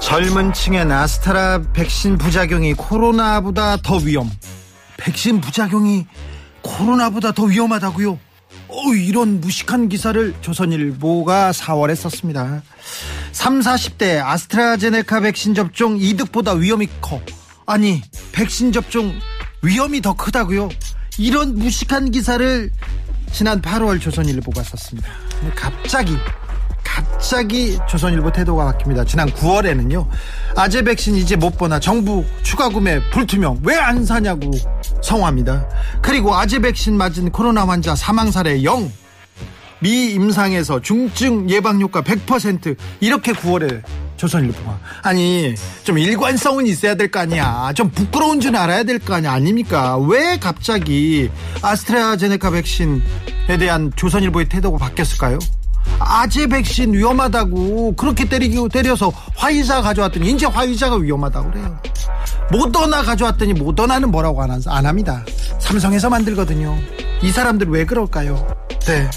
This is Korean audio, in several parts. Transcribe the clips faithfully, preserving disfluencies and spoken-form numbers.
젊은 층엔 아스트라 백신 부작용이 코로나보다 더 위험. 백신 부작용이 코로나보다 더 위험하다고요? 어, 이런 무식한 기사를 조선일보가 사월에 썼습니다. 삼사십 대 아스트라제네카 백신 접종 이득보다 위험이 커. 아니, 백신 접종 위험이 더 크다고요? 이런 무식한 기사를 지난 팔월 조선일보가 썼습니다. 갑자기 갑자기 조선일보 태도가 바뀝니다. 지난 구월에는요, 아재 백신 이제 못 보나, 정부 추가 구매 불투명, 왜 안 사냐고 성화합니다. 그리고 아재 백신 맞은 코로나 환자 사망 사례 영, 미임상에서 중증 예방 효과 백 퍼센트. 이렇게 구월에 조선일보가, 아니 좀 일관성은 있어야 될 거 아니야, 좀 부끄러운 줄 알아야 될 거 아니야, 아닙니까? 왜 갑자기 아스트라제네카 백신에 대한 조선일보의 태도가 바뀌었을까요? 아재 백신 위험하다고 그렇게 때리고 때려서 화이자 가져왔더니 이제 화이자가 위험하다고 그래요. 모더나 가져왔더니 모더나는 뭐라고 안, 안 합니다. 삼성에서 만들거든요. 이 사람들 왜 그럴까요? 네.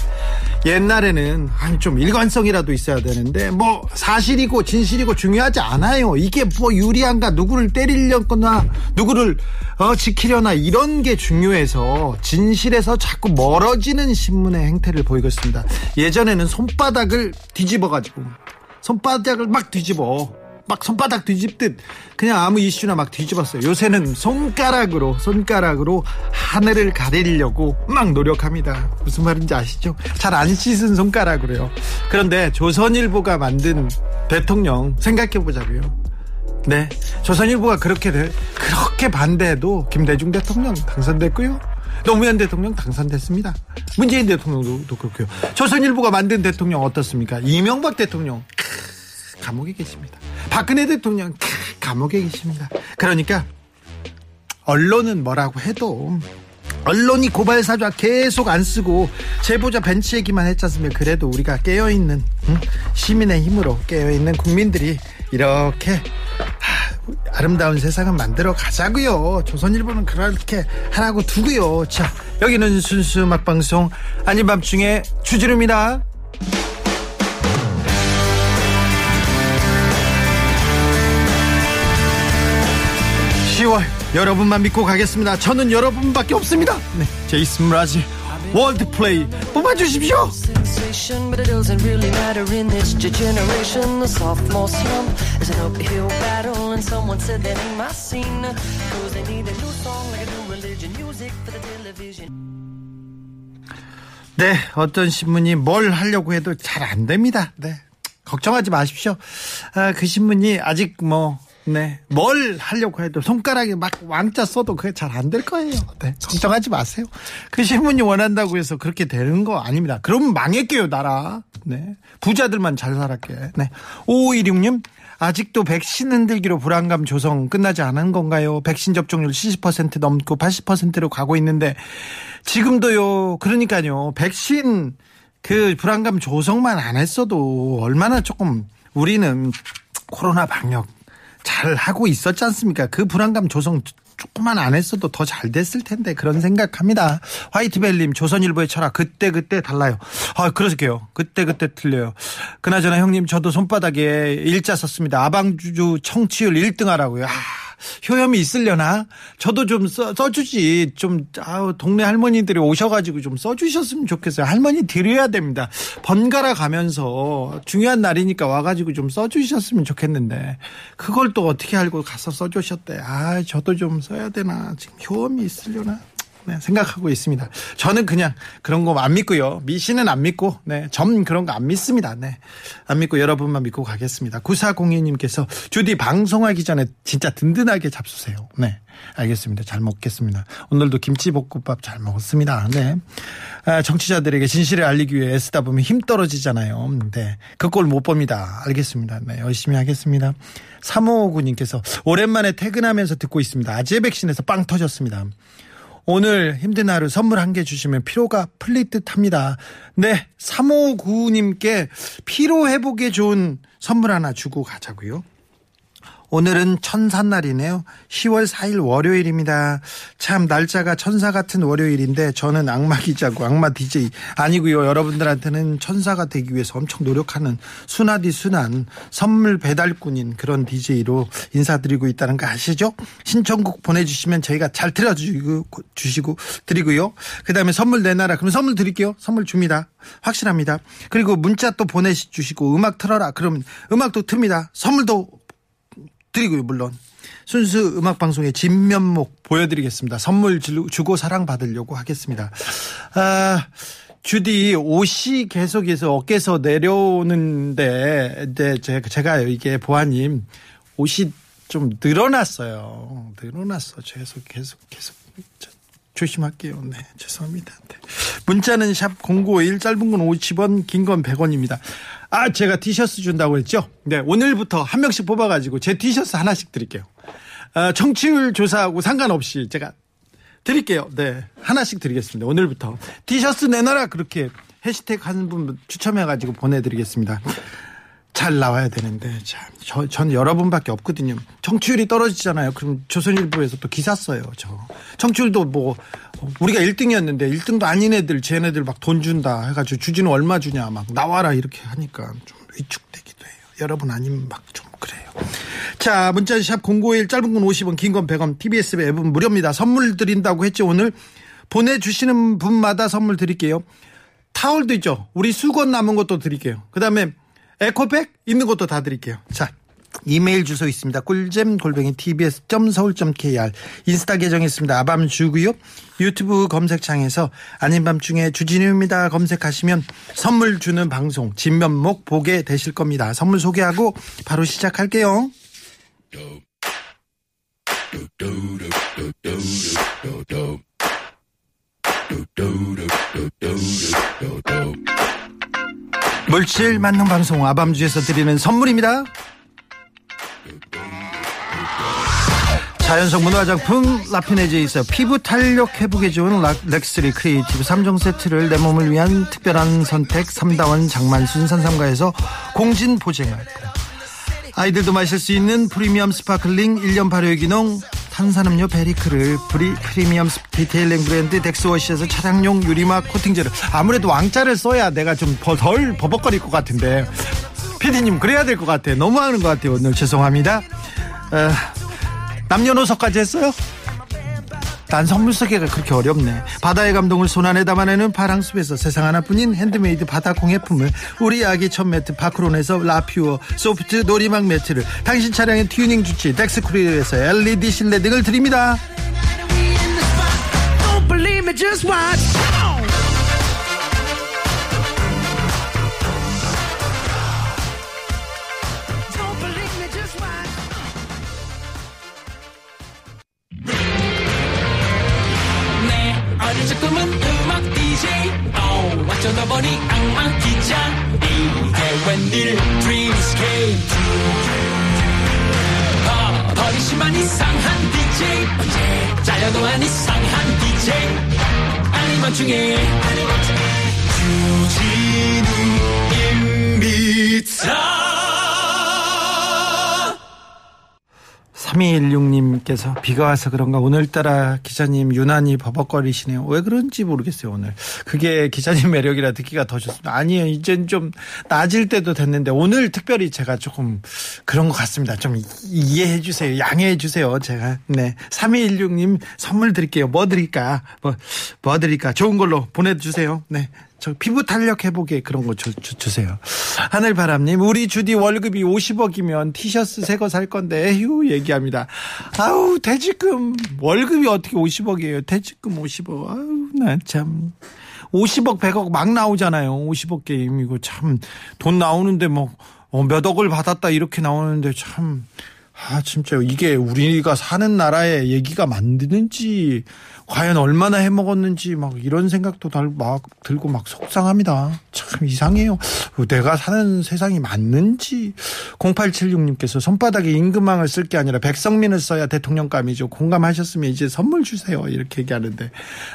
옛날에는 아니 좀 일관성이라도 있어야 되는데, 뭐 사실이고 진실이고 중요하지 않아요. 이게 뭐 유리한가, 누구를 때리려거나 누구를 어, 지키려나, 이런 게 중요해서 진실에서 자꾸 멀어지는 신문의 행태를 보이고 있습니다. 예전에는 손바닥을 뒤집어가지고 손바닥을 막 뒤집어 막 손바닥 뒤집듯 그냥 아무 이슈나 막 뒤집었어요. 요새는 손가락으로 손가락으로 하늘을 가리려고 막 노력합니다. 무슨 말인지 아시죠? 잘 안 씻은 손가락으로요. 그런데 조선일보가 만든 대통령 생각해보자고요. 네, 조선일보가 그렇게 그렇게 반대해도 김대중 대통령 당선됐고요, 노무현 대통령 당선됐습니다. 문재인 대통령도 그렇고요. 조선일보가 만든 대통령 어떻습니까? 이명박 대통령 감옥에 계십니다. 박근혜 대통령 감옥에 계십니다. 그러니까 언론은 뭐라고 해도, 언론이 고발사주 계속 안 쓰고 제보자 벤치 얘기만 했지 않습니까? 그래도 우리가 깨어있는 시민의 힘으로, 깨어있는 국민들이 이렇게 아름다운 세상을 만들어 가자고요. 조선일보는 그렇게 하라고 두고요. 자, 여기는 순수 막방송 아닌 밤중에 주지루입니다. 시월, 여러분만 믿고 가겠습니다. 저는 여러분밖에 없습니다. 네, 제이슨 브라지 월드플레이 뽑아주십시오. 네, 어떤 신문이 뭘 하려고 해도 잘 안 됩니다. 네, 걱정하지 마십시오. 아, 그 신문이 아직 뭐 네, 뭘 하려고 해도 손가락에 막 왕자 써도 그게 잘 안 될 거예요. 네, 걱정하지 마세요. 그 신문이 원한다고 해서 그렇게 되는 거 아닙니다. 그럼 망했게요, 나라. 네, 부자들만 잘 살았게. 네, 오오일육 님, 아직도 백신 흔들기로 불안감 조성 끝나지 않은 건가요? 백신 접종률 칠십 퍼센트 넘고 팔십 퍼센트로 가고 있는데 지금도요. 그러니까요, 백신 그 불안감 조성만 안 했어도 얼마나 조금 우리는 코로나 방역 잘 하고 있었지 않습니까? 그 불안감 조성 조금만 안 했어도 더 잘 됐을 텐데, 그런 생각합니다. 화이트벨님, 조선일보의 철학 그때그때 달라요. 아, 그러게요. 그때그때 틀려요. 그나저나 형님, 저도 손바닥에 일자 썼습니다. 아방주 청취율 일 등 하라고요. 아, 효염이 있으려나? 저도 좀 써, 써주지. 좀, 아우, 동네 할머니들이 오셔가지고 좀 써주셨으면 좋겠어요. 할머니 드려야 됩니다. 번갈아 가면서 중요한 날이니까 와가지고 좀 써주셨으면 좋겠는데, 그걸 또 어떻게 알고 가서 써주셨대. 아, 저도 좀 써야 되나? 지금 효험이 있으려나? 네, 생각하고 있습니다. 저는 그냥 그런 거 안 믿고요. 미신은 안 믿고, 네, 점 그런 거 안 믿습니다. 네, 안 믿고 여러분만 믿고 가겠습니다. 구사공이님께서 주디 방송하기 전에 진짜 든든하게 잡수세요. 네, 알겠습니다. 잘 먹겠습니다. 오늘도 김치볶음밥 잘 먹었습니다. 네, 아, 정치자들에게 진실을 알리기 위해 애쓰다 보면 힘 떨어지잖아요. 네, 그 꼴 못 봅니다. 알겠습니다. 네, 열심히 하겠습니다. 삼오오구님께서 오랜만에 퇴근하면서 듣고 있습니다. 아재 백신에서 빵 터졌습니다. 오늘 힘든 하루 선물 한 개 주시면 피로가 풀릴 듯 합니다. 네, 삼오구님께 피로 회복에 좋은 선물 하나 주고 가자고요. 오늘은 천사날이네요. 시월 사일 월요일입니다. 참 날짜가 천사 같은 월요일인데 저는 악마 기자고 악마 디제이 아니고요. 여러분들한테는 천사가 되기 위해서 엄청 노력하는 순하디 순한 선물 배달꾼인 그런 디제이로 인사드리고 있다는 거 아시죠? 신청곡 보내주시면 저희가 잘 틀어주시고 주시고 드리고요. 그다음에 선물 내놔라. 그럼 선물 드릴게요. 선물 줍니다. 확실합니다. 그리고 문자 또 보내주시고 음악 틀어라. 그러면 음악도 틉니다. 선물도 드리고요. 물론 순수 음악방송의 진면목 보여드리겠습니다. 선물 주고 사랑받으려고 하겠습니다. 아, 주디 옷이 계속해서 어깨에서 내려오는데 이제 제가 이게 보아님 옷이 좀 늘어났어요. 늘어났어. 계속 계속 계속 조심할게요. 네, 죄송합니다. 네. 문자는 샵 공구오일, 짧은 건 오십 원, 긴 건 백 원입니다. 아, 제가 티셔츠 준다고 했죠? 네, 오늘부터 한 명씩 뽑아가지고 제 티셔츠 하나씩 드릴게요. 아, 청취율 조사하고 상관없이 제가 드릴게요. 네, 하나씩 드리겠습니다. 오늘부터 티셔츠 내놔라 그렇게 해시태그 한 분 추첨해가지고 보내드리겠습니다. 잘 나와야 되는데 참, 저, 전 여러분밖에 없거든요. 청취율이 떨어지잖아요. 그럼 조선일보에서 또 기사 써요. 저 청취율도 뭐 우리가 일 등이었는데 일 등도 아닌 애들 쟤네들 막 돈 준다 해가지고 주진우 얼마 주냐 막 나와라 이렇게 하니까 좀 위축되기도 해요. 여러분 아니면 막 좀 그래요. 자, 문자샵 공구오일, 짧은 건 오십 원, 긴 건 백 원, 티비에스 앱은 무료입니다. 선물 드린다고 했죠. 오늘 보내주시는 분마다 선물 드릴게요. 타올도 있죠. 우리 수건 남은 것도 드릴게요. 그 다음에 에코백 있는 것도 다 드릴게요. 자, 이메일 주소 있습니다. 꿀잼골뱅이 tbs.서울.kr 인스타 계정 있습니다. 아밤주고요. 유튜브 검색창에서 아닌 밤중에 주진우입니다 검색하시면 선물 주는 방송 진면목 보게 되실 겁니다. 선물 소개하고 바로 시작할게요. 물질 만능 방송 아밤주에서 드리는 선물입니다. 자연성 문화장품 라퓨네즈에서 피부 탄력 회복에 좋은 렉스리 크리에이티브 삼 종 세트를 내 몸을 위한 특별한 선택 삼다원 장만순 산삼가에서 공진 보증알콜, 아이들도 마실 수 있는 프리미엄 스파클링 일 년 발효기농 탄산음료 베리크를 브리 프리미엄 디테일링 브랜드 덱스워시에서 차량용 유리막 코팅제를, 아무래도 왕자를 써야 내가 좀 덜 버벅거릴 것 같은데 피디님 그래야 될 것 같아. 너무하는 것 같아요. 오늘 죄송합니다. 어, 남녀노소까지 했어요? 난 선물 소개가 그렇게 어렵네. 바다의 감동을 손안에 담아내는 파랑숲에서 세상 하나뿐인 핸드메이드 바다 공예품을, 우리 아기 첫 매트 파크론에서 라퓨어 소프트 놀이방 매트를, 당신 차량의 튜닝 주치 덱스크리에서 엘이디 실내 등을 드립니다. 악마 기자 이게 웬일 드림스케이트 버리시만 이상한 디제이 잘려도 안 이상한 디제이 아니면 중에 주진우 임비차 삼이일육님께서 비가 와서 그런가 오늘따라 기자님 유난히 버벅거리시네요. 왜 그런지 모르겠어요. 오늘 그게 기자님 매력이라 듣기가 더 좋습니다. 아니요, 이젠 좀 낮을 때도 됐는데 오늘 특별히 제가 조금 그런 것 같습니다. 좀 이해해 주세요. 양해해 주세요. 제가 네, 삼이일육님 선물 드릴게요. 뭐 드릴까 뭐, 뭐 드릴까 좋은 걸로 보내주세요. 네, 저 피부 탄력 회복에 그런 거 주, 주, 주세요. 하늘바람님, 우리 주디 월급이 오십억이면 티셔츠 새 거 살 건데 에휴 얘기합니다. 아우 퇴직금 월급이 어떻게 오십억이에요. 퇴직금 오십억. 아우 나 참. 오십억 백억 막 나오잖아요. 오십억 게임이고 참 돈 나오는데 뭐 몇 억을 받았다 이렇게 나오는데 참. 아 진짜 이게 우리가 사는 나라의 얘기가 맞는지 과연 얼마나 해먹었는지 막 이런 생각도 막 들고 막 속상합니다. 참 이상해요. 내가 사는 세상이 맞는지. 공팔칠육님께서 손바닥에 임금왕을 쓸 게 아니라 백성민을 써야 대통령감이죠. 공감하셨으면 이제 선물 주세요 이렇게 얘기하는데,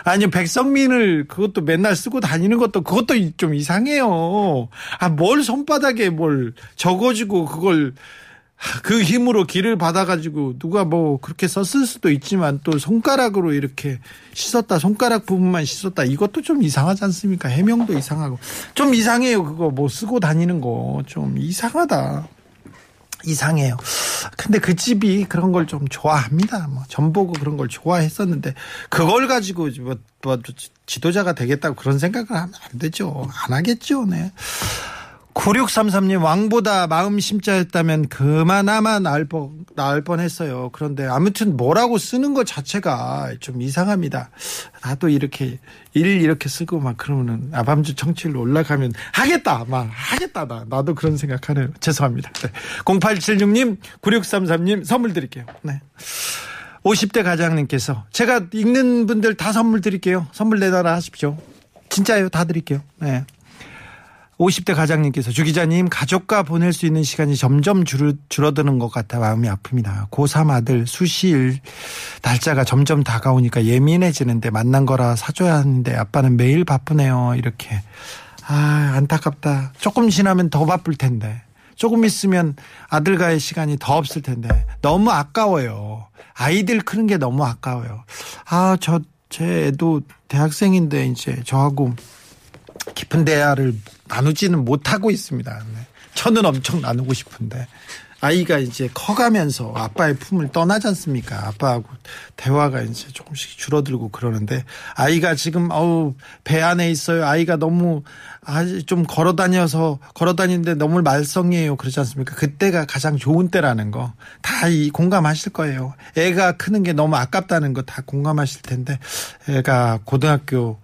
아니 백성민을 그것도 맨날 쓰고 다니는 것도 그것도 좀 이상해요. 아 뭘 손바닥에 뭘 적어주고 그걸 그 힘으로 길을 받아가지고 누가 뭐 그렇게 썼을 수도 있지만 또 손가락으로 이렇게 씻었다, 손가락 부분만 씻었다 이것도 좀 이상하지 않습니까? 해명도 이상하고 좀 이상해요. 그거 뭐 쓰고 다니는 거 좀 이상하다, 이상해요. 근데 그 집이 그런 걸 좀 좋아합니다. 뭐 전보고 그런 걸 좋아했었는데 그걸 가지고 뭐, 뭐 지도자가 되겠다고 그런 생각을 하면 안 되죠. 안 하겠죠. 네. 구육삼삼님 왕보다 마음 심자였다면 그만하면 나을 뻔, 나을 뻔했어요. 그런데 아무튼 뭐라고 쓰는 것 자체가 좀 이상합니다. 나도 이렇게 일 이렇게 쓰고 막 그러면은 아밤주 청취율로 올라가면 하겠다 막 하겠다 나 나도 그런 생각하네요. 죄송합니다. 네. 공팔칠육님 구육삼삼님 선물 드릴게요. 네. 오십 대 가장님께서 제가 읽는 분들 다 선물 드릴게요. 선물 내놔라 하십시오. 진짜예요. 다 드릴게요. 네. 오십 대 가장님께서 주 기자님 가족과 보낼 수 있는 시간이 점점 줄, 줄어드는 것 같아 마음이 아픕니다. 고삼 아들 수시일 날짜가 점점 다가오니까 예민해지는데 만난 거라 사줘야 하는데 아빠는 매일 바쁘네요. 이렇게 아 안타깝다. 조금 지나면 더 바쁠 텐데 조금 있으면 아들과의 시간이 더 없을 텐데 너무 아까워요. 아이들 크는 게 너무 아까워요. 아 저 제 애도 대학생인데 이제 저하고 깊은 대화를 나누지는 못하고 있습니다. 저는 엄청 나누고 싶은데 아이가 이제 커가면서 아빠의 품을 떠나지 않습니까? 아빠하고 대화가 이제 조금씩 줄어들고 그러는데 아이가 지금 어우 배 안에 있어요. 아이가 너무 좀 걸어다녀서 걸어다니는데 너무 말썽이에요. 그렇지 않습니까? 그때가 가장 좋은 때라는 거 다 공감하실 거예요. 애가 크는 게 너무 아깝다는 거 다 공감하실 텐데 애가 고등학교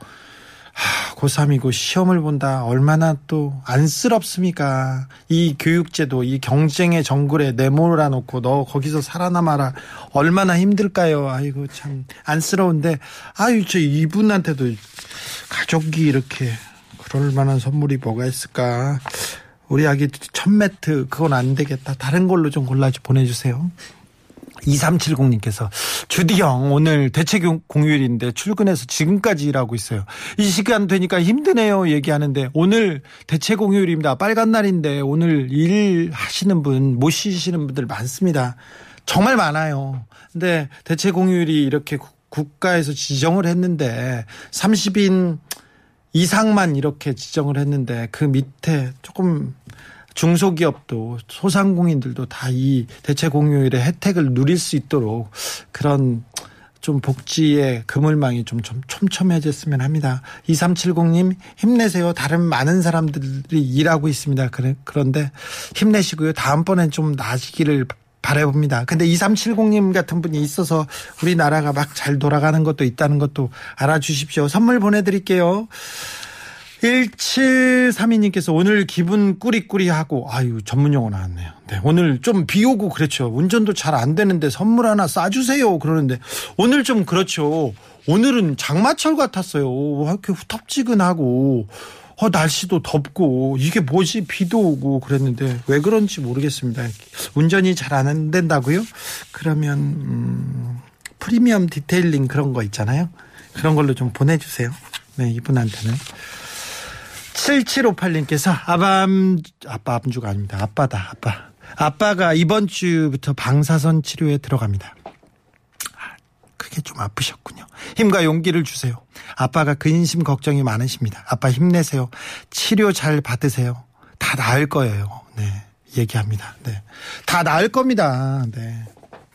고삼이고 시험을 본다. 얼마나 또 안쓰럽습니까? 이 교육제도 이 경쟁의 정글에 내몰아 놓고 너 거기서 살아남아라. 얼마나 힘들까요? 아이고 참 안쓰러운데 아유 저 이분한테도 가족이 이렇게 그럴 만한 선물이 뭐가 있을까? 우리 아기 천매트 그건 안 되겠다. 다른 걸로 좀 골라 보내주세요. 이삼칠공님께서 주디형 오늘 대체 공휴일인데 출근해서 지금까지 일하고 있어요. 이 시간 되니까 힘드네요 얘기하는데 오늘 대체 공휴일입니다. 빨간 날인데 오늘 일하시는 분 못 쉬시는 분들 많습니다. 정말 많아요. 근데 대체 공휴일이 이렇게 국가에서 지정을 했는데 삼십인 이상만 이렇게 지정을 했는데 그 밑에 조금 중소기업도 소상공인들도 다 이 대체 공휴일의 혜택을 누릴 수 있도록 그런 좀 복지의 그물망이 좀 촘촘해졌으면 합니다. 이삼칠공님 힘내세요. 다른 많은 사람들이 일하고 있습니다. 그런데 힘내시고요. 다음번엔 좀 나아지기를 바라봅니다. 근데 이삼칠공님 같은 분이 있어서 우리나라가 막 잘 돌아가는 것도 있다는 것도 알아주십시오. 선물 보내드릴게요. 일칠삼이님께서 오늘 기분 꾸리꾸리하고 아유 전문용어 나왔네요. 네, 오늘 좀 비 오고 그렇죠. 운전도 잘 안 되는데 선물 하나 싸주세요 그러는데 오늘 좀 그렇죠. 오늘은 장마철 같았어요. 이렇게 후텁지근하고 어, 날씨도 덥고 이게 뭐지 비도 오고 그랬는데 왜 그런지 모르겠습니다. 운전이 잘 안 된다고요? 그러면 음, 프리미엄 디테일링 그런 거 있잖아요. 그런 걸로 좀 보내주세요. 네, 이분한테는. 칠칠오팔님께서 아밤 아빠 아밤주가 아닙니다. 아빠다 아빠. 아빠가 이번 주부터 방사선 치료에 들어갑니다. 그게 좀 아프셨군요. 힘과 용기를 주세요. 아빠가 근심 걱정이 많으십니다. 아빠 힘내세요. 치료 잘 받으세요. 다 나을 거예요. 네 얘기합니다. 네 다 나을 겁니다. 네.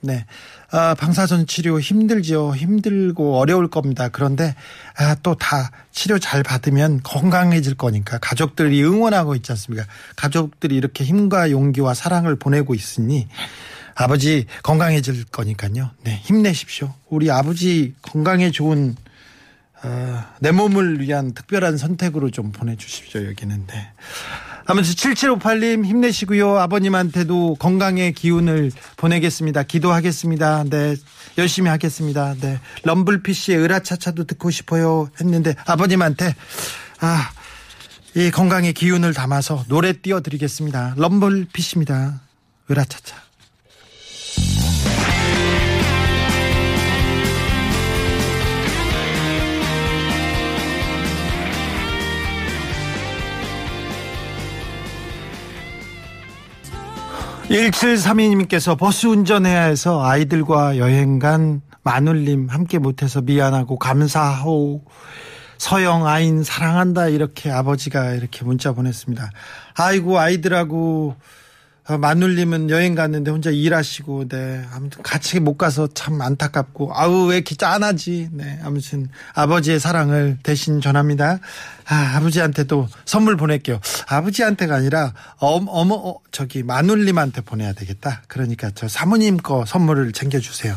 네. 아, 방사선 치료 힘들죠. 힘들고 어려울 겁니다. 그런데 아, 또 다 치료 잘 받으면 건강해질 거니까 가족들이 응원하고 있지 않습니까? 가족들이 이렇게 힘과 용기와 사랑을 보내고 있으니 아버지 건강해질 거니까요. 네, 힘내십시오. 우리 아버지 건강에 좋은 어, 내 몸을 위한 특별한 선택으로 좀 보내주십시오. 여기는 네. 아무튼 칠칠오팔 님 힘내시고요. 아버님한테도 건강의 기운을 보내겠습니다. 기도하겠습니다. 네, 열심히 하겠습니다. 네, 럼블피쉬의 으라차차도 듣고 싶어요 했는데 아버님한테 아, 이 건강의 기운을 담아서 노래 띄워드리겠습니다. 럼블피쉬입니다. 으라차차. 일칠삼이 님께서 버스 운전해야 해서 아이들과 여행 간 마눌님 함께 못해서 미안하고 감사하오. 서영 아인 사랑한다. 이렇게 아버지가 이렇게 문자 보냈습니다. 아이고 아이들하고 마눌님은 여행 갔는데 혼자 일하시고, 네. 아무튼 같이 못 가서 참 안타깝고, 아우, 왜 이렇게 짠하지. 네. 아무튼 아버지의 사랑을 대신 전합니다. 아, 아버지한테도 선물 보낼게요. 아버지한테가 아니라, 어머, 어머, 어, 저기, 마눌님한테 보내야 되겠다. 그러니까 저 사모님 거 선물을 챙겨주세요.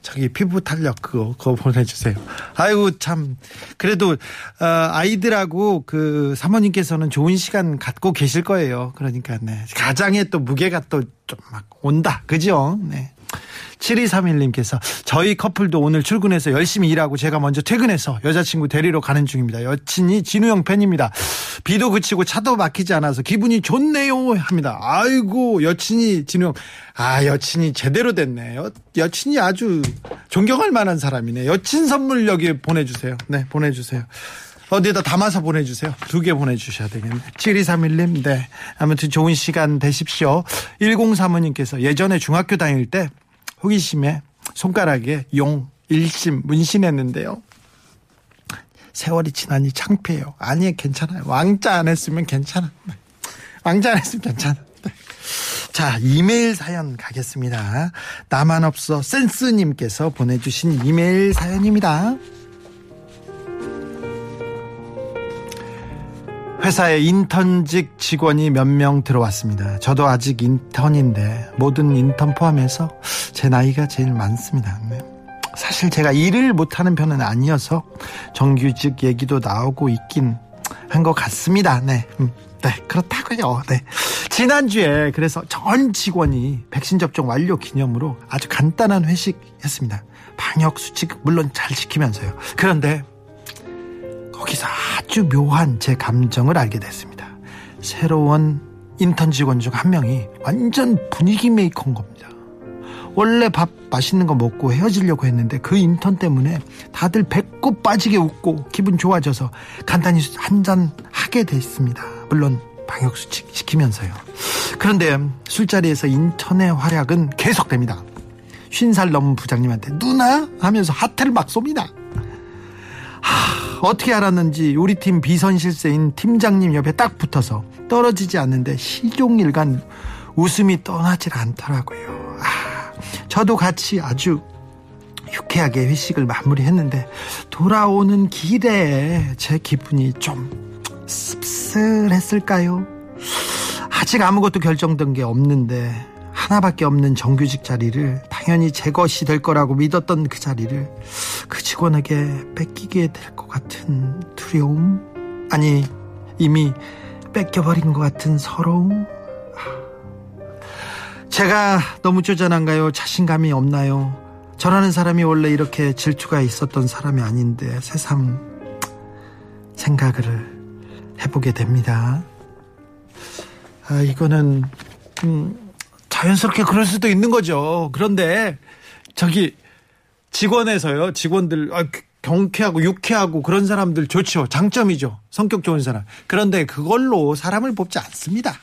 저기 피부 탄력 그거, 그거 보내주세요. 아이고, 참. 그래도, 어, 아이들하고 그 사모님께서는 좋은 시간 갖고 계실 거예요. 그러니까, 네. 가장의 또 무게가 또 좀 막 온다. 그죠? 네. 칠이삼일 님께서 저희 커플도 오늘 출근해서 열심히 일하고 제가 먼저 퇴근해서 여자친구 데리러 가는 중입니다. 여친이 진우형 팬입니다. 비도 그치고 차도 막히지 않아서 기분이 좋네요 합니다. 아이고 여친이 진우형. 아 여친이 제대로 됐네. 여, 여친이 아주 존경할 만한 사람이네. 여친 선물 여기 보내주세요. 네 보내주세요. 어디에다 담아서 보내주세요. 두 개 보내주셔야 되겠네. 칠이삼일 님 네 아무튼 좋은 시간 되십시오. 일공삼오 님께서 예전에 중학교 다닐 때 호기심에 손가락에 용, 일심 문신했는데요. 세월이 지나니 창피해요. 아니 괜찮아요. 왕자 안 했으면 괜찮아. 왕자 안 했으면 괜찮아. 자 이메일 사연 가겠습니다. 나만 없어 센스님께서 보내주신 이메일 사연입니다. 회사에 인턴직 직원이 몇 명 들어왔습니다. 저도 아직 인턴인데 모든 인턴 포함해서 제 나이가 제일 많습니다. 사실 제가 일을 못하는 편은 아니어서 정규직 얘기도 나오고 있긴 한 것 같습니다. 네, 네 그렇다고요. 네. 지난주에 그래서 전 직원이 백신 접종 완료 기념으로 아주 간단한 회식 했습니다. 방역수칙 물론 잘 지키면서요. 그런데 거기서 아주 묘한 제 감정을 알게 됐습니다. 새로운 인턴 직원 중 한 명이 완전 분위기 메이커인 겁니다. 원래 밥 맛있는 거 먹고 헤어지려고 했는데 그 인턴 때문에 다들 배꼽 빠지게 웃고 기분 좋아져서 간단히 한잔 하게 됐습니다. 물론 방역수칙 지키면서요. 그런데 술자리에서 인턴의 활약은 계속됩니다. 쉰 살 넘은 부장님한테 누나 하면서 하트를 막 쏩니다. 하, 어떻게 알았는지 우리 팀 비선실세인 팀장님 옆에 딱 붙어서 떨어지지 않는데 시종일관 웃음이 떠나질 않더라고요. 아, 저도 같이 아주 유쾌하게 회식을 마무리했는데 돌아오는 길에 제 기분이 좀 씁쓸했을까요? 아직 아무것도 결정된 게 없는데 하나밖에 없는 정규직 자리를 당연히 제 것이 될 거라고 믿었던 그 자리를 그 직원에게 뺏기게 될 것 같은 두려움? 아니 이미 뺏겨버린 것 같은 서러움? 제가 너무 쪼잔한가요? 자신감이 없나요? 저라는 사람이 원래 이렇게 질투가 있었던 사람이 아닌데 새삼 생각을 해보게 됩니다. 아 이거는... 음. 자연스럽게 그럴 수도 있는 거죠. 그런데 저기 직원에서요. 직원들 아, 경쾌하고 유쾌하고 그런 사람들 좋죠. 장점이죠. 성격 좋은 사람. 그런데 그걸로 사람을 뽑지 않습니다.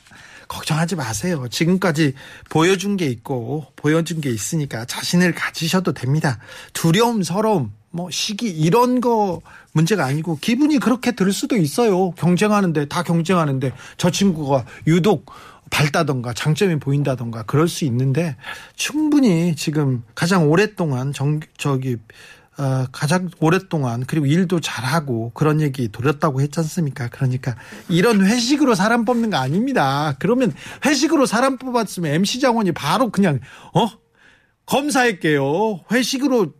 걱정하지 마세요. 지금까지 보여준 게 있고 보여준 게 있으니까 자신을 가지셔도 됩니다. 두려움, 서러움, 뭐 시기 이런 거 문제가 아니고 기분이 그렇게 들 수도 있어요. 경쟁하는데 다 경쟁하는데 저 친구가 유독 밝다던가 장점이 보인다던가 그럴 수 있는데 충분히 지금 가장 오랫동안 정, 저기 어, 가장 오랫동안 그리고 일도 잘하고 그런 얘기 돌렸다고 했지 않습니까? 그러니까 이런 회식으로 사람 뽑는 거 아닙니다. 그러면 회식으로 사람 뽑았으면 엠씨 장원이 바로 그냥 어? 검사할게요. 회식으로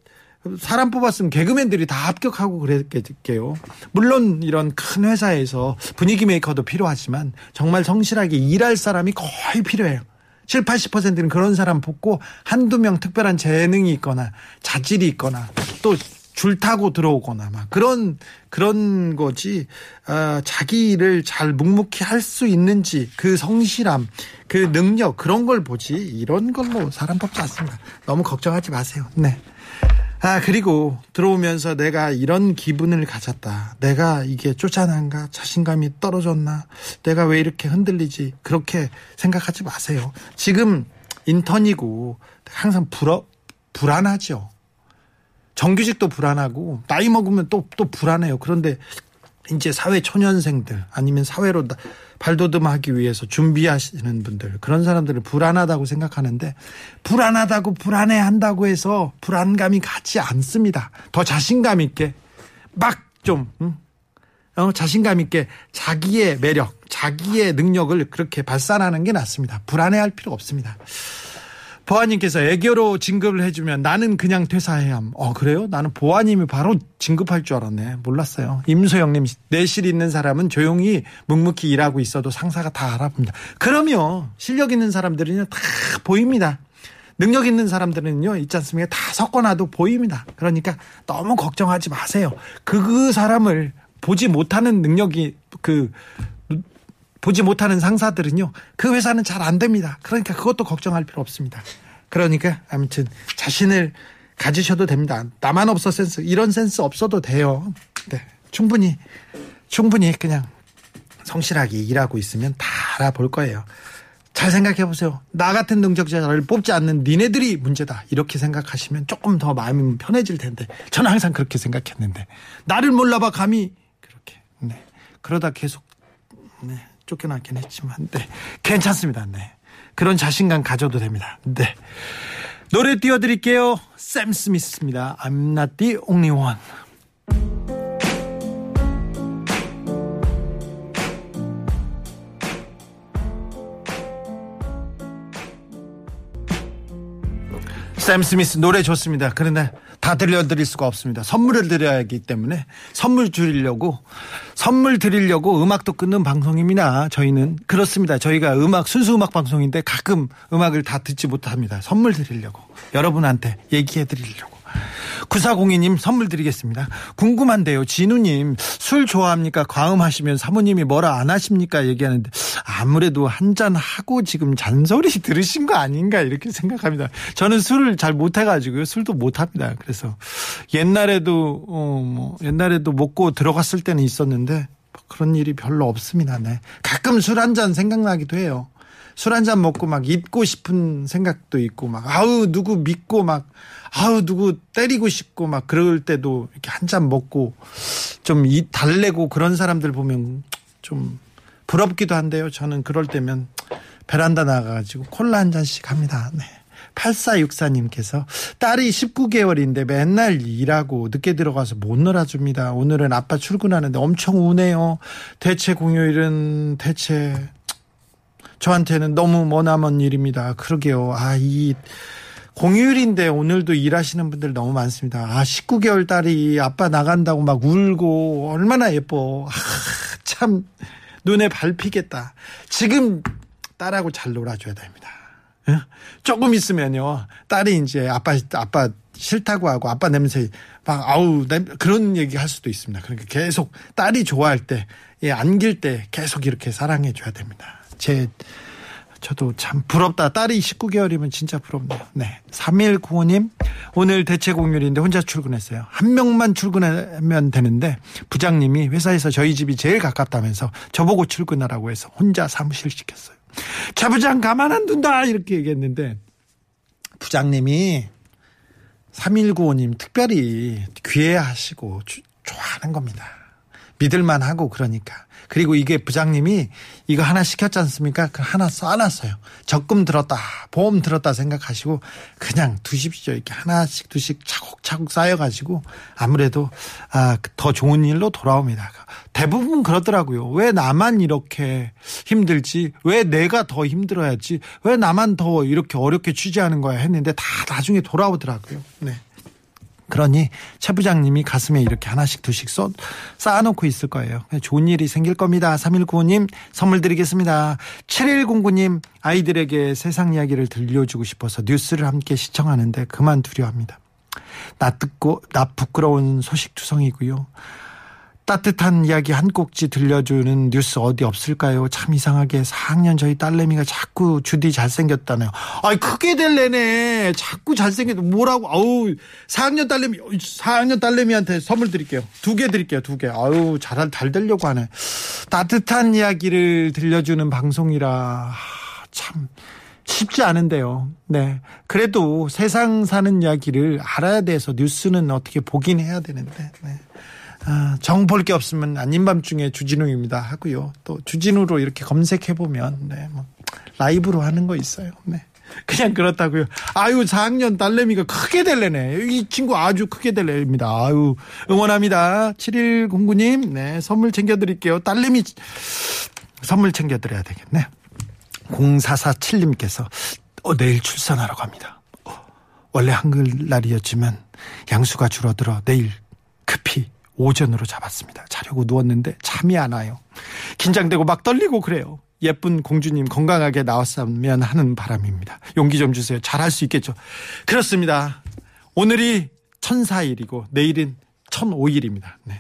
사람 뽑았으면 개그맨들이 다 합격하고 그랬겠게요. 물론 이런 큰 회사에서 분위기 메이커도 필요하지만 정말 성실하게 일할 사람이 거의 필요해요. 칠십, 팔십 퍼센트는 그런 사람 뽑고 한두 명 특별한 재능이 있거나 자질이 있거나 또 줄 타고 들어오거나 막 그런 그런 거지. 어, 자기 일을 잘 묵묵히 할 수 있는지 그 성실함, 그 능력 그런 걸 보지 이런 걸로 사람 뽑지 않습니다. 너무 걱정하지 마세요. 네. 아, 그리고 들어오면서 내가 이런 기분을 가졌다. 내가 이게 쫓아난가? 자신감이 떨어졌나? 내가 왜 이렇게 흔들리지? 그렇게 생각하지 마세요. 지금 인턴이고 항상 불어, 불안하죠. 정규직도 불안하고 나이 먹으면 또, 또 불안해요. 그런데 이제 사회 초년생들 아니면 사회로 발돋움하기 위해서 준비하시는 분들 그런 사람들을 불안하다고 생각하는데 불안하다고 불안해한다고 해서 불안감이 가지 않습니다. 더 자신감 있게 막 좀 응? 어, 자신감 있게 자기의 매력 자기의 능력을 그렇게 발산하는 게 낫습니다. 불안해할 필요 없습니다. 보아님께서 애교로 진급을 해주면 나는 그냥 퇴사해야 함. 어 그래요? 나는 보아님이 바로 진급할 줄 알았네. 몰랐어요. 임소영님, 내실 있는 사람은 조용히 묵묵히 일하고 있어도 상사가 다 알아봅니다. 그럼요. 실력 있는 사람들은요 다 보입니다. 능력 있는 사람들은요 있지 않습니까? 다 섞어놔도 보입니다. 그러니까 너무 걱정하지 마세요. 그, 그 사람을 보지 못하는 능력이 그 보지 못하는 상사들은요. 그 회사는 잘 안 됩니다. 그러니까 그것도 걱정할 필요 없습니다. 그러니까 아무튼 자신을 가지셔도 됩니다. 나만 없어 센스. 이런 센스 없어도 돼요. 네, 충분히 충분히 그냥 성실하게 일하고 있으면 다 알아볼 거예요. 잘 생각해보세요. 나 같은 능력자를 뽑지 않는 니네들이 문제다. 이렇게 생각하시면 조금 더 마음이 편해질 텐데 저는 항상 그렇게 생각했는데 나를 몰라봐 감히 그렇게. 네. 그러다 계속 네. 쫓겨나긴 했지만 네. 괜찮습니다. 네. 그런 자신감 가져도 됩니다. 네. 노래 띄워드릴게요. 샘 스미스입니다. I'm not the only one. 샘 스미스 노래 좋습니다. 그런데 다 들려드릴 수가 없습니다. 선물을 드려야 하기 때문에 선물 드리려고 선물 드리려고 음악도 끊는 방송입니다. 저희는 그렇습니다. 저희가 음악 순수 음악 방송인데 가끔 음악을 다 듣지 못합니다. 선물 드리려고 여러분한테 얘기해 드리려고 구사공이 님 선물 드리겠습니다. 궁금한데요. 진우님 술 좋아합니까? 과음하시면 사모님이 뭐라 안 하십니까? 얘기하는데 아무래도 한잔하고 지금 잔소리 들으신 거 아닌가 이렇게 생각합니다. 저는 술을 잘 못해가지고요. 술도 못합니다. 그래서 옛날에도 어, 뭐 옛날에도 먹고 들어갔을 때는 있었는데 그런 일이 별로 없습니다. 네. 가끔 술 한 잔 생각나기도 해요. 술 한 잔 먹고 막 잊고 싶은 생각도 있고 막 아우 누구 믿고 막 아우 누구 때리고 싶고 막 그럴 때도 이렇게 한 잔 먹고 좀 이 달래고 그런 사람들 보면 좀 부럽기도 한데요. 저는 그럴 때면 베란다 나가가지고 콜라 한 잔씩 합니다. 네. 팔사육사 님께서 딸이 십구 개월인데 맨날 일하고 늦게 들어가서 못 놀아줍니다. 오늘은 아빠 출근하는데 엄청 우네요. 대체 공휴일은 대체 저한테는 너무 머나먼 일입니다. 그러게요. 아, 이 공휴일인데 오늘도 일하시는 분들 너무 많습니다. 아, 십구 개월 딸이 아빠 나간다고 막 울고 얼마나 예뻐. 아, 참 눈에 밟히겠다. 지금 딸하고 잘 놀아줘야 됩니다. 예? 조금 있으면요. 딸이 이제 아빠 아빠 싫다고 하고 아빠 냄새 막 아우 그런 얘기 할 수도 있습니다. 그러니까 계속 딸이 좋아할 때, 예, 안길 때 계속 이렇게 사랑해 줘야 됩니다. 제 저도 참 부럽다. 딸이 십구 개월이면 진짜 부럽네요. 네. 삼일구오 님 오늘 대체 공휴일인데 혼자 출근했어요. 한 명만 출근하면 되는데 부장님이 회사에서 저희 집이 제일 가깝다면서 저보고 출근하라고 해서 혼자 사무실 시켰어요. 차 부장 가만 안 둔다 이렇게 얘기했는데 부장님이 삼일구오 님 특별히 귀해하시고 좋아하는 겁니다. 믿을만 하고 그러니까. 그리고 이게 부장님이 이거 하나 시켰지 않습니까? 그 하나 써놨어요. 적금 들었다, 보험 들었다 생각하시고 그냥 두십시오. 이렇게 하나씩 두씩 차곡차곡 쌓여가지고 아무래도 아, 더 좋은 일로 돌아옵니다. 대부분 그러더라고요. 왜 나만 이렇게 힘들지? 왜 내가 더 힘들어야지? 왜 나만 더 이렇게 어렵게 취재하는 거야 했는데 다 나중에 돌아오더라고요. 네. 그러니 최 부장님이 가슴에 이렇게 하나씩 두씩 써, 쌓아놓고 있을 거예요. 좋은 일이 생길 겁니다. 삼일구오님 선물 드리겠습니다. 칠일공구님 아이들에게 세상 이야기를 들려주고 싶어서 뉴스를 함께 시청하는데 그만 두려워합니다. 나 듣고 나 부끄러운 소식 투성이고요. 따뜻한 이야기 한 꼭지 들려주는 뉴스 어디 없을까요? 참 이상하게 사 학년 저희 딸내미가 자꾸 주디 잘생겼다네요. 아이 크게 될래네. 자꾸 잘생겼 뭐라고. 아우 사 학년 딸내미 사 학년 딸내미한테 선물 드릴게요. 두 개 드릴게요. 두 개. 아우 잘 잘 되려고 하네. 따뜻한 이야기를 들려주는 방송이라 참 쉽지 않은데요. 네. 그래도 세상 사는 이야기를 알아야 돼서 뉴스는 어떻게 보긴 해야 되는데. 네. 아, 정 볼 게 없으면 아닌 밤중에 주진우입니다 하고요. 또 주진우로 이렇게 검색해보면 네, 뭐 라이브로 하는 거 있어요. 네. 그냥 그렇다고요. 아유 사 학년 딸내미가 크게 될래네. 이 친구 아주 크게 될래입니다. 아유 응원합니다. 칠일공구님 네, 선물 챙겨드릴게요. 딸내미 선물 챙겨드려야 되겠네. 공사사칠님께서 어, 내일 출산하러 갑니다. 어, 원래 한글날이었지만 양수가 줄어들어 내일 급히 오전으로 잡았습니다. 자려고 누웠는데 잠이 안 와요. 긴장되고 막 떨리고 그래요. 예쁜 공주님 건강하게 나왔으면 하는 바람입니다. 용기 좀 주세요. 잘할 수 있겠죠. 그렇습니다. 오늘이 천사일이고 내일은 천오일입니다. 네.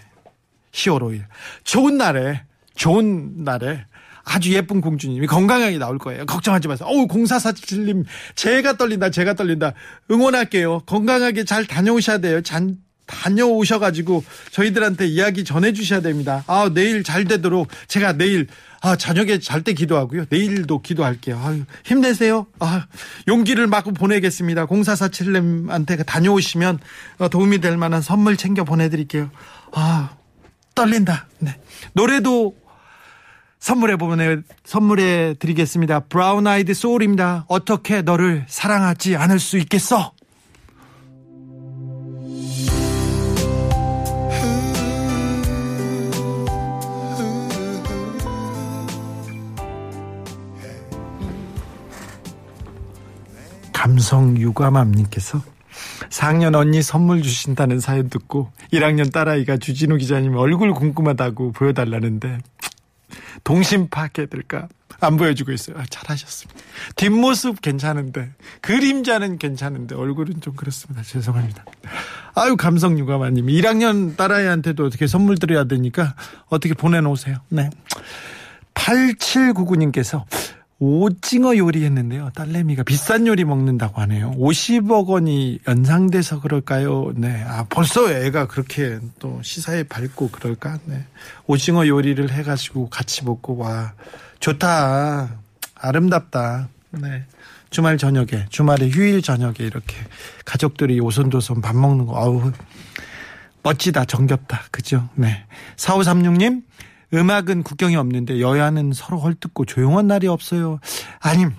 시월 오일. 좋은 날에 좋은 날에 아주 예쁜 공주님이 건강하게 나올 거예요. 걱정하지 마세요. 어우 공사사칠님 제가 떨린다. 제가 떨린다. 응원할게요. 건강하게 잘 다녀오셔야 돼요. 잔 다녀오셔가지고 저희들한테 이야기 전해주셔야 됩니다. 아 내일 잘 되도록 제가 내일 아 저녁에 잘 때 기도하고요. 내일도 기도할게요. 아유, 힘내세요. 아, 용기를 막 보내겠습니다. 공사사칠님한테 다녀오시면 도움이 될 만한 선물 챙겨 보내드릴게요. 아 떨린다. 네. 노래도 선물해 보내 선물해 드리겠습니다. 브라운 아이드 소울입니다. 어떻게 너를 사랑하지 않을 수 있겠어? 감성 유감함님께서 사 학년 언니 선물 주신다는 사연 듣고 일 학년 딸아이가 주진우 기자님 얼굴 궁금하다고 보여달라는데 동심 파괴될까 안 보여주고 있어요. 아, 잘하셨습니다. 뒷모습 괜찮은데 그림자는 괜찮은데 얼굴은 좀 그렇습니다. 죄송합니다. 아유 감성 유감함님 일 학년 딸아이한테도 어떻게 선물 드려야 되니까 어떻게 보내놓으세요. 네. 팔칠구구님께서 오징어 요리했는데요. 딸내미가 비싼 요리 먹는다고 하네요. 오십억 원이 연상돼서 그럴까요? 네, 아 벌써 애가 그렇게 또 시사에 밟고 그럴까? 네, 오징어 요리를 해가지고 같이 먹고 와 좋다, 아름답다. 네, 주말 저녁에, 주말에 휴일 저녁에 이렇게 가족들이 오손도손 밥 먹는 거, 아우 멋지다, 정겹다, 그죠? 네, 사오삼육님. 음악은 국경이 없는데 여야는 서로 헐뜯고 조용한 날이 없어요. 아님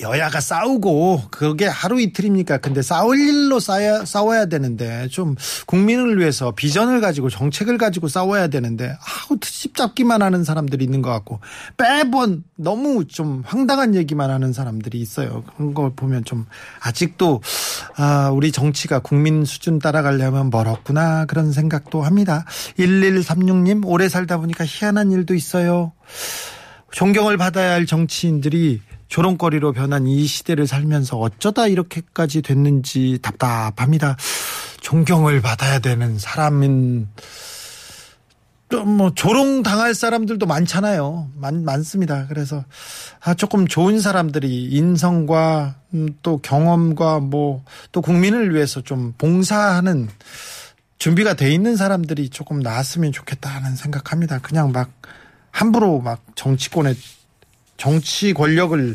여야가 싸우고 그게 하루 이틀입니까? 근데 싸울 일로 싸야, 싸워야 되는데 좀 국민을 위해서 비전을 가지고 정책을 가지고 싸워야 되는데 아우 트집잡기만 하는 사람들이 있는 것 같고 매번 너무 좀 황당한 얘기만 하는 사람들이 있어요. 그런 걸 보면 좀 아직도 아, 우리 정치가 국민 수준 따라가려면 멀었구나 그런 생각도 합니다. 일일삼육님 오래 살다 보니까 희한한 일도 있어요. 존경을 받아야 할 정치인들이 조롱거리로 변한 이 시대를 살면서 어쩌다 이렇게까지 됐는지 답답합니다. 존경을 받아야 되는 사람은 좀 뭐 조롱 당할 사람들도 많잖아요. 많, 많습니다. 그래서 아, 조금 좋은 사람들이 인성과 음, 또 경험과 뭐 또 국민을 위해서 좀 봉사하는 준비가 돼 있는 사람들이 조금 나왔으면 좋겠다는 생각합니다. 그냥 막 함부로 막 정치권에 정치 권력을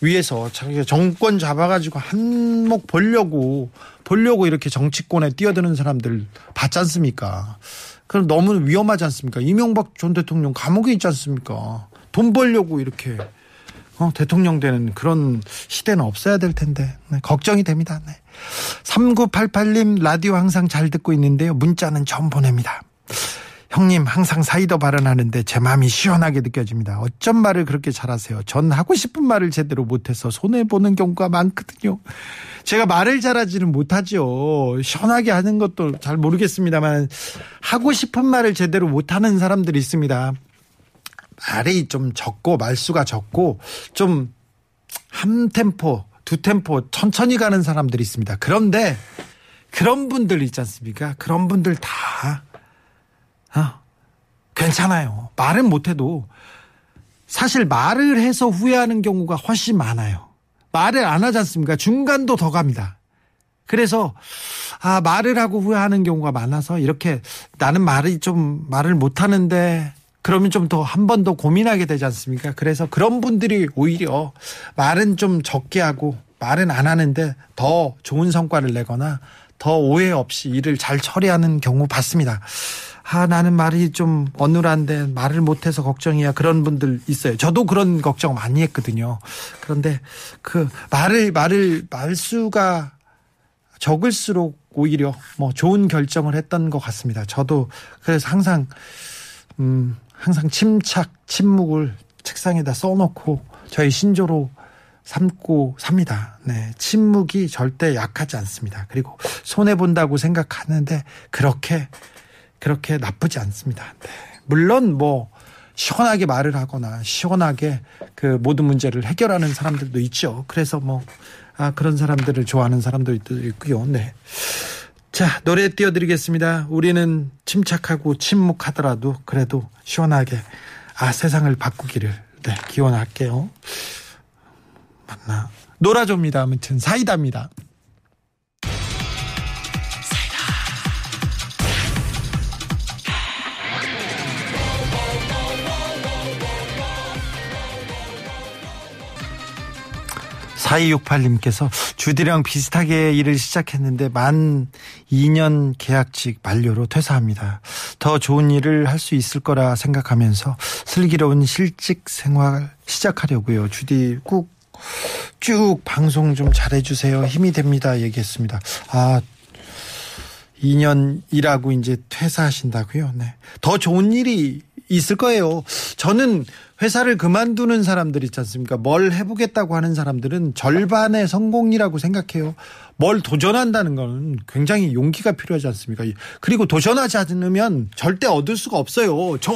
위해서 자기가 정권 잡아가지고 한몫 보려고 보려고 이렇게 정치권에 뛰어드는 사람들 봤지 않습니까? 그럼 너무 위험하지 않습니까? 이명박 전 대통령 감옥에 있지 않습니까? 돈 벌려고 이렇게 어, 대통령 되는 그런 시대는 없어야 될 텐데 네, 걱정이 됩니다. 네. 삼구팔팔 님 라디오 항상 잘 듣고 있는데요. 문자는 처음 보냅니다. 형님 항상 사이다 발언하는데 제 마음이 시원하게 느껴집니다. 어쩜 말을 그렇게 잘하세요. 전 하고 싶은 말을 제대로 못해서 손해보는 경우가 많거든요. 제가 말을 잘하지는 못하죠. 시원하게 하는 것도 잘 모르겠습니다만 하고 싶은 말을 제대로 못하는 사람들이 있습니다. 말이 좀 적고 말수가 적고 좀 한 템포 두 템포 천천히 가는 사람들이 있습니다. 그런데 그런 분들 있지 않습니까? 그런 분들 다 어, 괜찮아요. 말은 못해도 사실 말을 해서 후회하는 경우가 훨씬 많아요. 말을 안 하지 않습니까? 중간도 더 갑니다. 그래서 아 말을 하고 후회하는 경우가 많아서 이렇게 나는 말이 좀 말을 못하는데 그러면 좀 더 한 번 더 고민하게 되지 않습니까? 그래서 그런 분들이 오히려 말은 좀 적게 하고 말은 안 하는데 더 좋은 성과를 내거나 더 오해 없이 일을 잘 처리하는 경우 봤습니다. 아, 나는 말이 좀 어눌한데 말을 못해서 걱정이야. 그런 분들 있어요. 저도 그런 걱정 많이 했거든요. 그런데 그 말을, 말을, 말수가 적을수록 오히려 뭐 좋은 결정을 했던 것 같습니다. 저도 그래서 항상, 음, 항상 침착, 침묵을 책상에다 써놓고 저희 신조로 삼고 삽니다. 네. 침묵이 절대 약하지 않습니다. 그리고 손해본다고 생각하는데 그렇게 그렇게 나쁘지 않습니다. 네. 물론 뭐 시원하게 말을 하거나 시원하게 그 모든 문제를 해결하는 사람들도 있죠. 그래서 뭐 아, 그런 사람들을 좋아하는 사람도 있고요. 네. 자, 노래 띄워드리겠습니다. 우리는 침착하고 침묵하더라도 그래도 시원하게 아 세상을 바꾸기를 네, 기원할게요. 맞나? 놀아줍니다. 아무튼 사이다입니다. 사이육팔 님께서 주디랑 비슷하게 일을 시작했는데 만 이 년 계약직 만료로 퇴사합니다. 더 좋은 일을 할 수 있을 거라 생각하면서 슬기로운 실직 생활 시작하려고요. 주디 꼭 쭉 방송 좀 잘해주세요. 힘이 됩니다. 얘기했습니다. 아, 이 년 일하고 이제 퇴사하신다고요? 네. 더 좋은 일이 있을 거예요. 저는 회사를 그만두는 사람들 있지 않습니까? 뭘 해보겠다고 하는 사람들은 절반의 성공이라고 생각해요. 뭘 도전한다는 건 굉장히 용기가 필요하지 않습니까? 그리고 도전하지 않으면 절대 얻을 수가 없어요. 저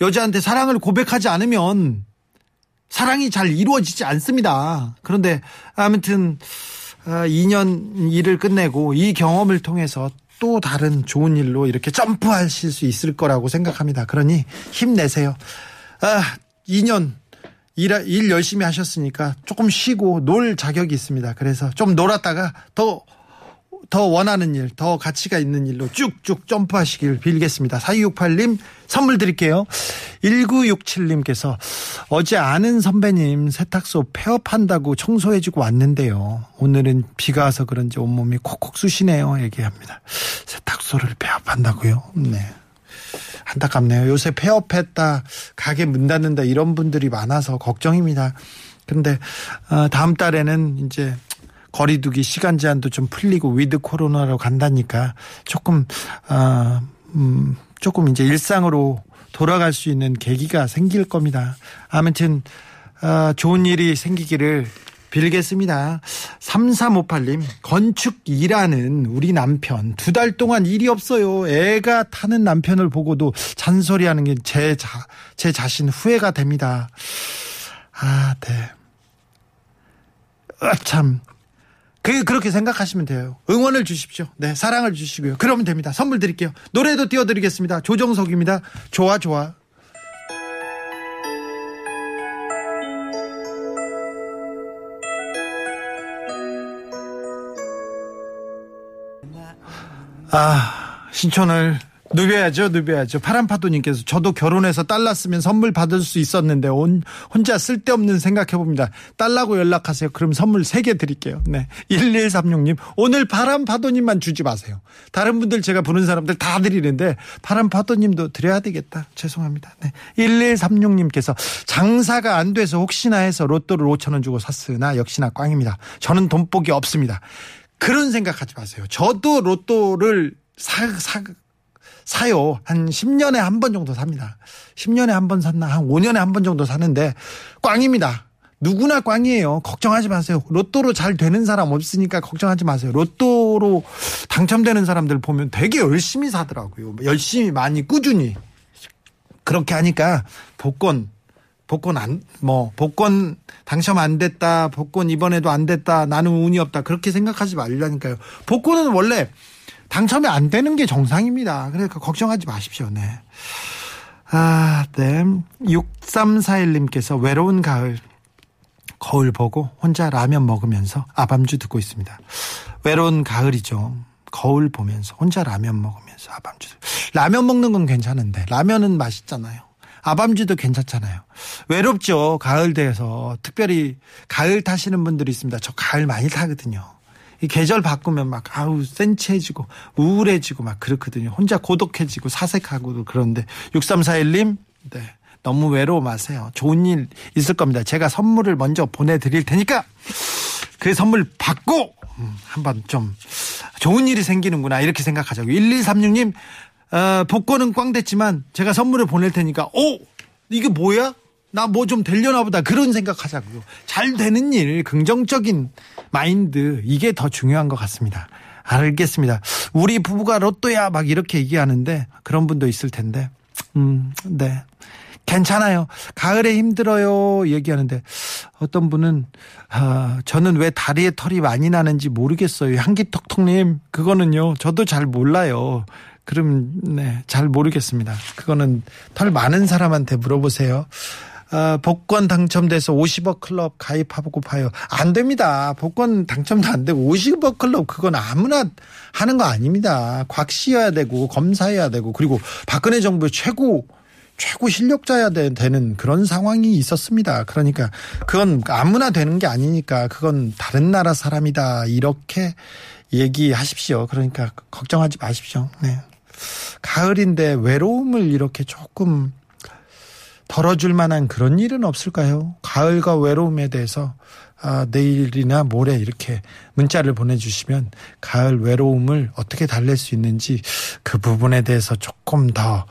여자한테 사랑을 고백하지 않으면 사랑이 잘 이루어지지 않습니다. 그런데 아무튼 이 년 일을 끝내고 이 경험을 통해서 또 다른 좋은 일로 이렇게 점프하실 수 있을 거라고 생각합니다. 그러니 힘내세요. 아, 이 년 일, 일 열심히 하셨으니까 조금 쉬고 놀 자격이 있습니다. 그래서 좀 놀았다가 더, 더 원하는 일, 더 가치가 있는 일로 쭉쭉 점프하시길 빌겠습니다. 사이육팔 님 선물 드릴게요. 일구육칠 님께서 어제 아는 선배님 세탁소 폐업한다고 청소해주고 왔는데요. 오늘은 비가 와서 그런지 온몸이 콕콕 쑤시네요. 얘기합니다. 세탁소를 폐업한다고요? 네. 안타깝네요. 요새 폐업했다, 가게 문 닫는다 이런 분들이 많아서 걱정입니다. 그런데 다음 달에는 이제 거리두기 시간 제한도 좀 풀리고 위드 코로나로 간다니까 조금 어, 음, 조금 이제 일상으로 돌아갈 수 있는 계기가 생길 겁니다. 아무튼 어, 좋은 일이 생기기를 빌겠습니다. 삼삼오팔 님 건축 일하는 우리 남편 두 달 동안 일이 없어요. 애가 타는 남편을 보고도 잔소리하는 게 제 자, 제 자신 후회가 됩니다. 아, 네. 아, 참. 그, 그렇게 생각하시면 돼요. 응원을 주십시오. 네, 사랑을 주시고요. 그러면 됩니다. 선물 드릴게요. 노래도 띄워드리겠습니다. 조정석입니다. 좋아, 좋아. 아, 신촌을 누벼야죠, 누벼야죠. 파란파도님께서 저도 결혼해서 딸 낳았으면 선물 받을 수 있었는데 온, 혼자 쓸데없는 생각해봅니다. 딸라고 연락하세요. 그럼 선물 세 개 드릴게요. 네, 일일삼육 님 오늘 파란파도님만 주지 마세요. 다른 분들 제가 부른 사람들 다 드리는데 파란파도님도 드려야 되겠다. 죄송합니다. 네, 일일삼육 님께서 장사가 안 돼서 혹시나 해서 로또를 오천 원 주고 샀으나 역시나 꽝입니다. 저는 돈복이 없습니다. 그런 생각하지 마세요. 저도 로또를 사... 사 사요. 한 십 년에 한 번 정도 삽니다. 십 년에 한 번 샀나? 한 오 년에 한 번 정도 사는데 꽝입니다. 누구나 꽝이에요. 걱정하지 마세요. 로또로 잘 되는 사람 없으니까 걱정하지 마세요. 로또로 당첨되는 사람들 보면 되게 열심히 사더라고요. 열심히 많이 꾸준히. 그렇게 하니까 복권, 복권 안, 뭐, 복권 당첨 안 됐다. 복권 이번에도 안 됐다. 나는 운이 없다. 그렇게 생각하지 말라니까요. 복권은 원래 당첨이 안 되는 게 정상입니다. 그러니까 걱정하지 마십시오. 네. 아, 네. 육삼사일 님께서 외로운 가을 거울 보고 혼자 라면 먹으면서 아밤주 듣고 있습니다. 외로운 가을이죠. 거울 보면서 혼자 라면 먹으면서 아밤주. 라면 먹는 건 괜찮은데 라면은 맛있잖아요. 아밤주도 괜찮잖아요. 외롭죠. 가을 돼서 특별히 가을 타시는 분들이 있습니다. 저 가을 많이 타거든요. 이 계절 바꾸면 막 아우 센치해지고 우울해지고 막 그렇거든요. 혼자 고독해지고 사색하고도 그런데 육삼사일 님 네, 너무 외로워 마세요. 좋은 일 있을 겁니다. 제가 선물을 먼저 보내드릴 테니까 그 선물 받고 음, 한번 좀 좋은 일이 생기는구나 이렇게 생각하자고. 일일삼육 님 어, 복권은 꽝 됐지만 제가 선물을 보낼 테니까 오 이게 뭐야? 나 뭐 좀 되려나 보다 그런 생각하자고요. 잘 되는 일 긍정적인 마인드 이게 더 중요한 것 같습니다. 알겠습니다. 우리 부부가 로또야 막 이렇게 얘기하는데 그런 분도 있을 텐데 음, 네 괜찮아요. 가을에 힘들어요 얘기하는데 어떤 분은 아, 저는 왜 다리에 털이 많이 나는지 모르겠어요. 향기톡톡님 그거는요 저도 잘 몰라요. 그럼 네 잘 모르겠습니다. 그거는 털 많은 사람한테 물어보세요. 어, 복권 당첨돼서 오십억 클럽 가입하고 봐요. 안 됩니다. 복권 당첨도 안 되고 오십억 클럽 그건 아무나 하는 거 아닙니다. 곽씨여야 되고 검사해야 되고 그리고 박근혜 정부의 최고 최고 실력자여야 되는 그런 상황이 있었습니다. 그러니까 그건 아무나 되는 게 아니니까 그건 다른 나라 사람이다 이렇게 얘기하십시오. 그러니까 걱정하지 마십시오. 네. 가을인데 외로움을 이렇게 조금 덜어줄 만한 그런 일은 없을까요? 가을과 외로움에 대해서 아, 내일이나 모레 이렇게 문자를 보내주시면 가을 외로움을 어떻게 달랠 수 있는지 그 부분에 대해서 조금 더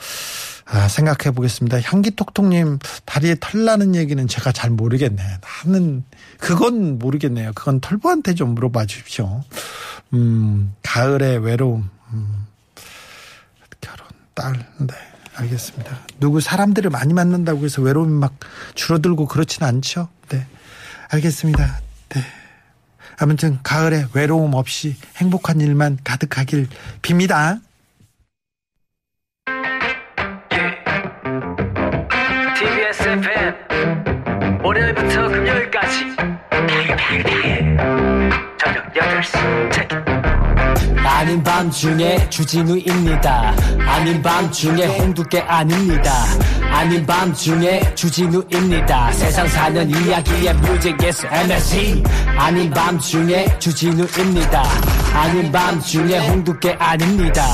아, 생각해 보겠습니다. 향기톡톡님 다리에 털 나는 얘기는 제가 잘 모르겠네. 나는 그건 모르겠네요. 그건 털보한테 좀 물어봐 주십시오. 음, 가을의 외로움 음, 결혼, 딸, 네. 알겠습니다. 누구 사람들을 많이 만난다고 해서 외로움이 막 줄어들고 그렇진 않죠. 네, 알겠습니다. 네, 아무튼 가을에 외로움 없이 행복한 일만 가득하길 빕니다. 티비에스 에프엠 월요일부터 금요일까지 저녁 여덟 시 체크. 아닌 밤중에 주진우입니다. 아닌 밤중에 홍두깨 아닙니다. 아닌 밤중에 주진우입니다. 세상 사는 이야기의 뮤직 예스 엠에스지. 아닌 밤중에 주진우입니다. 아닌 밤중에 홍두깨 아닙니다.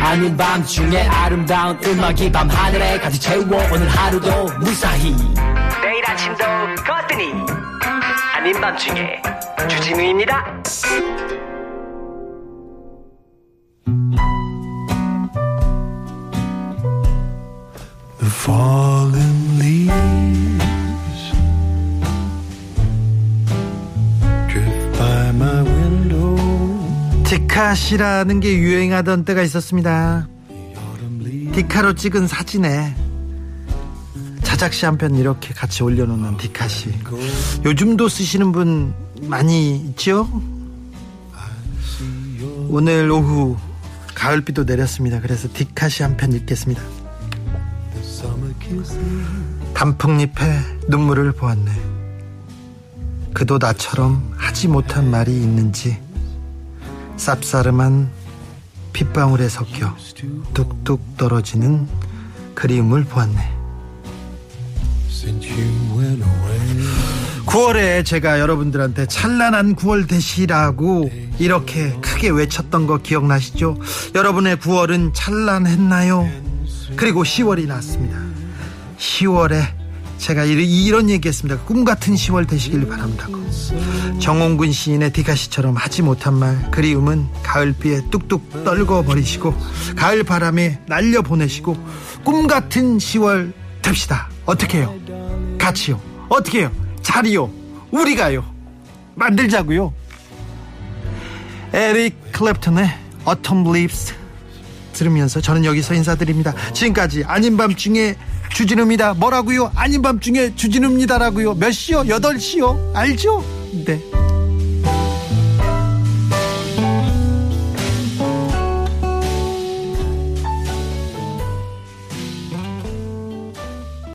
아닌 밤중에 아름다운 음악이 밤하늘에 가득 채우고 오늘 하루도 무사히 내일 아침도 거뜬히 아닌 밤중에 주진우입니다. Fallen leaves drift by my window. 디카시라는 게 유행하던 때가 있었습니다. 디카로 찍은 사진에 자작시 한 편 이렇게 같이 올려놓는 디카시. 요즘도 쓰시는 분 많이 있죠? 오늘 오후 가을비도 내렸습니다. 그래서 디카시 한 편 읽겠습니다. 단풍잎에 눈물을 보았네. 그도 나처럼 하지 못한 말이 있는지 쌉싸름한 빗방울에 섞여 뚝뚝 떨어지는 그리움을 보았네. 구월에 제가 여러분들한테 찬란한 구월 되시라고 이렇게 크게 외쳤던 거 기억나시죠? 여러분의 구월은 찬란했나요? 그리고 시월이 났습니다. 시월에 제가 이런 얘기했습니다. 꿈같은 시월 되시길 바란다고. 정홍근 시인의 디가시처럼 하지 못한 말, 그리움은 가을비에 뚝뚝 떨궈버리시고 가을 바람에 날려보내시고 꿈같은 시월 됩시다. 어떻게 해요? 같이요. 어떻게 해요? 자리요. 우리가요. 만들자고요. 에릭 클랩턴의 Autumn Leaves 들으면서 저는 여기서 인사드립니다. 지금까지 아닌 밤중에 주진우입니다. 뭐라고요? 아닌 밤중에 주진우입니다라고요. 몇 시요? 여덟 시요? 알죠? 네.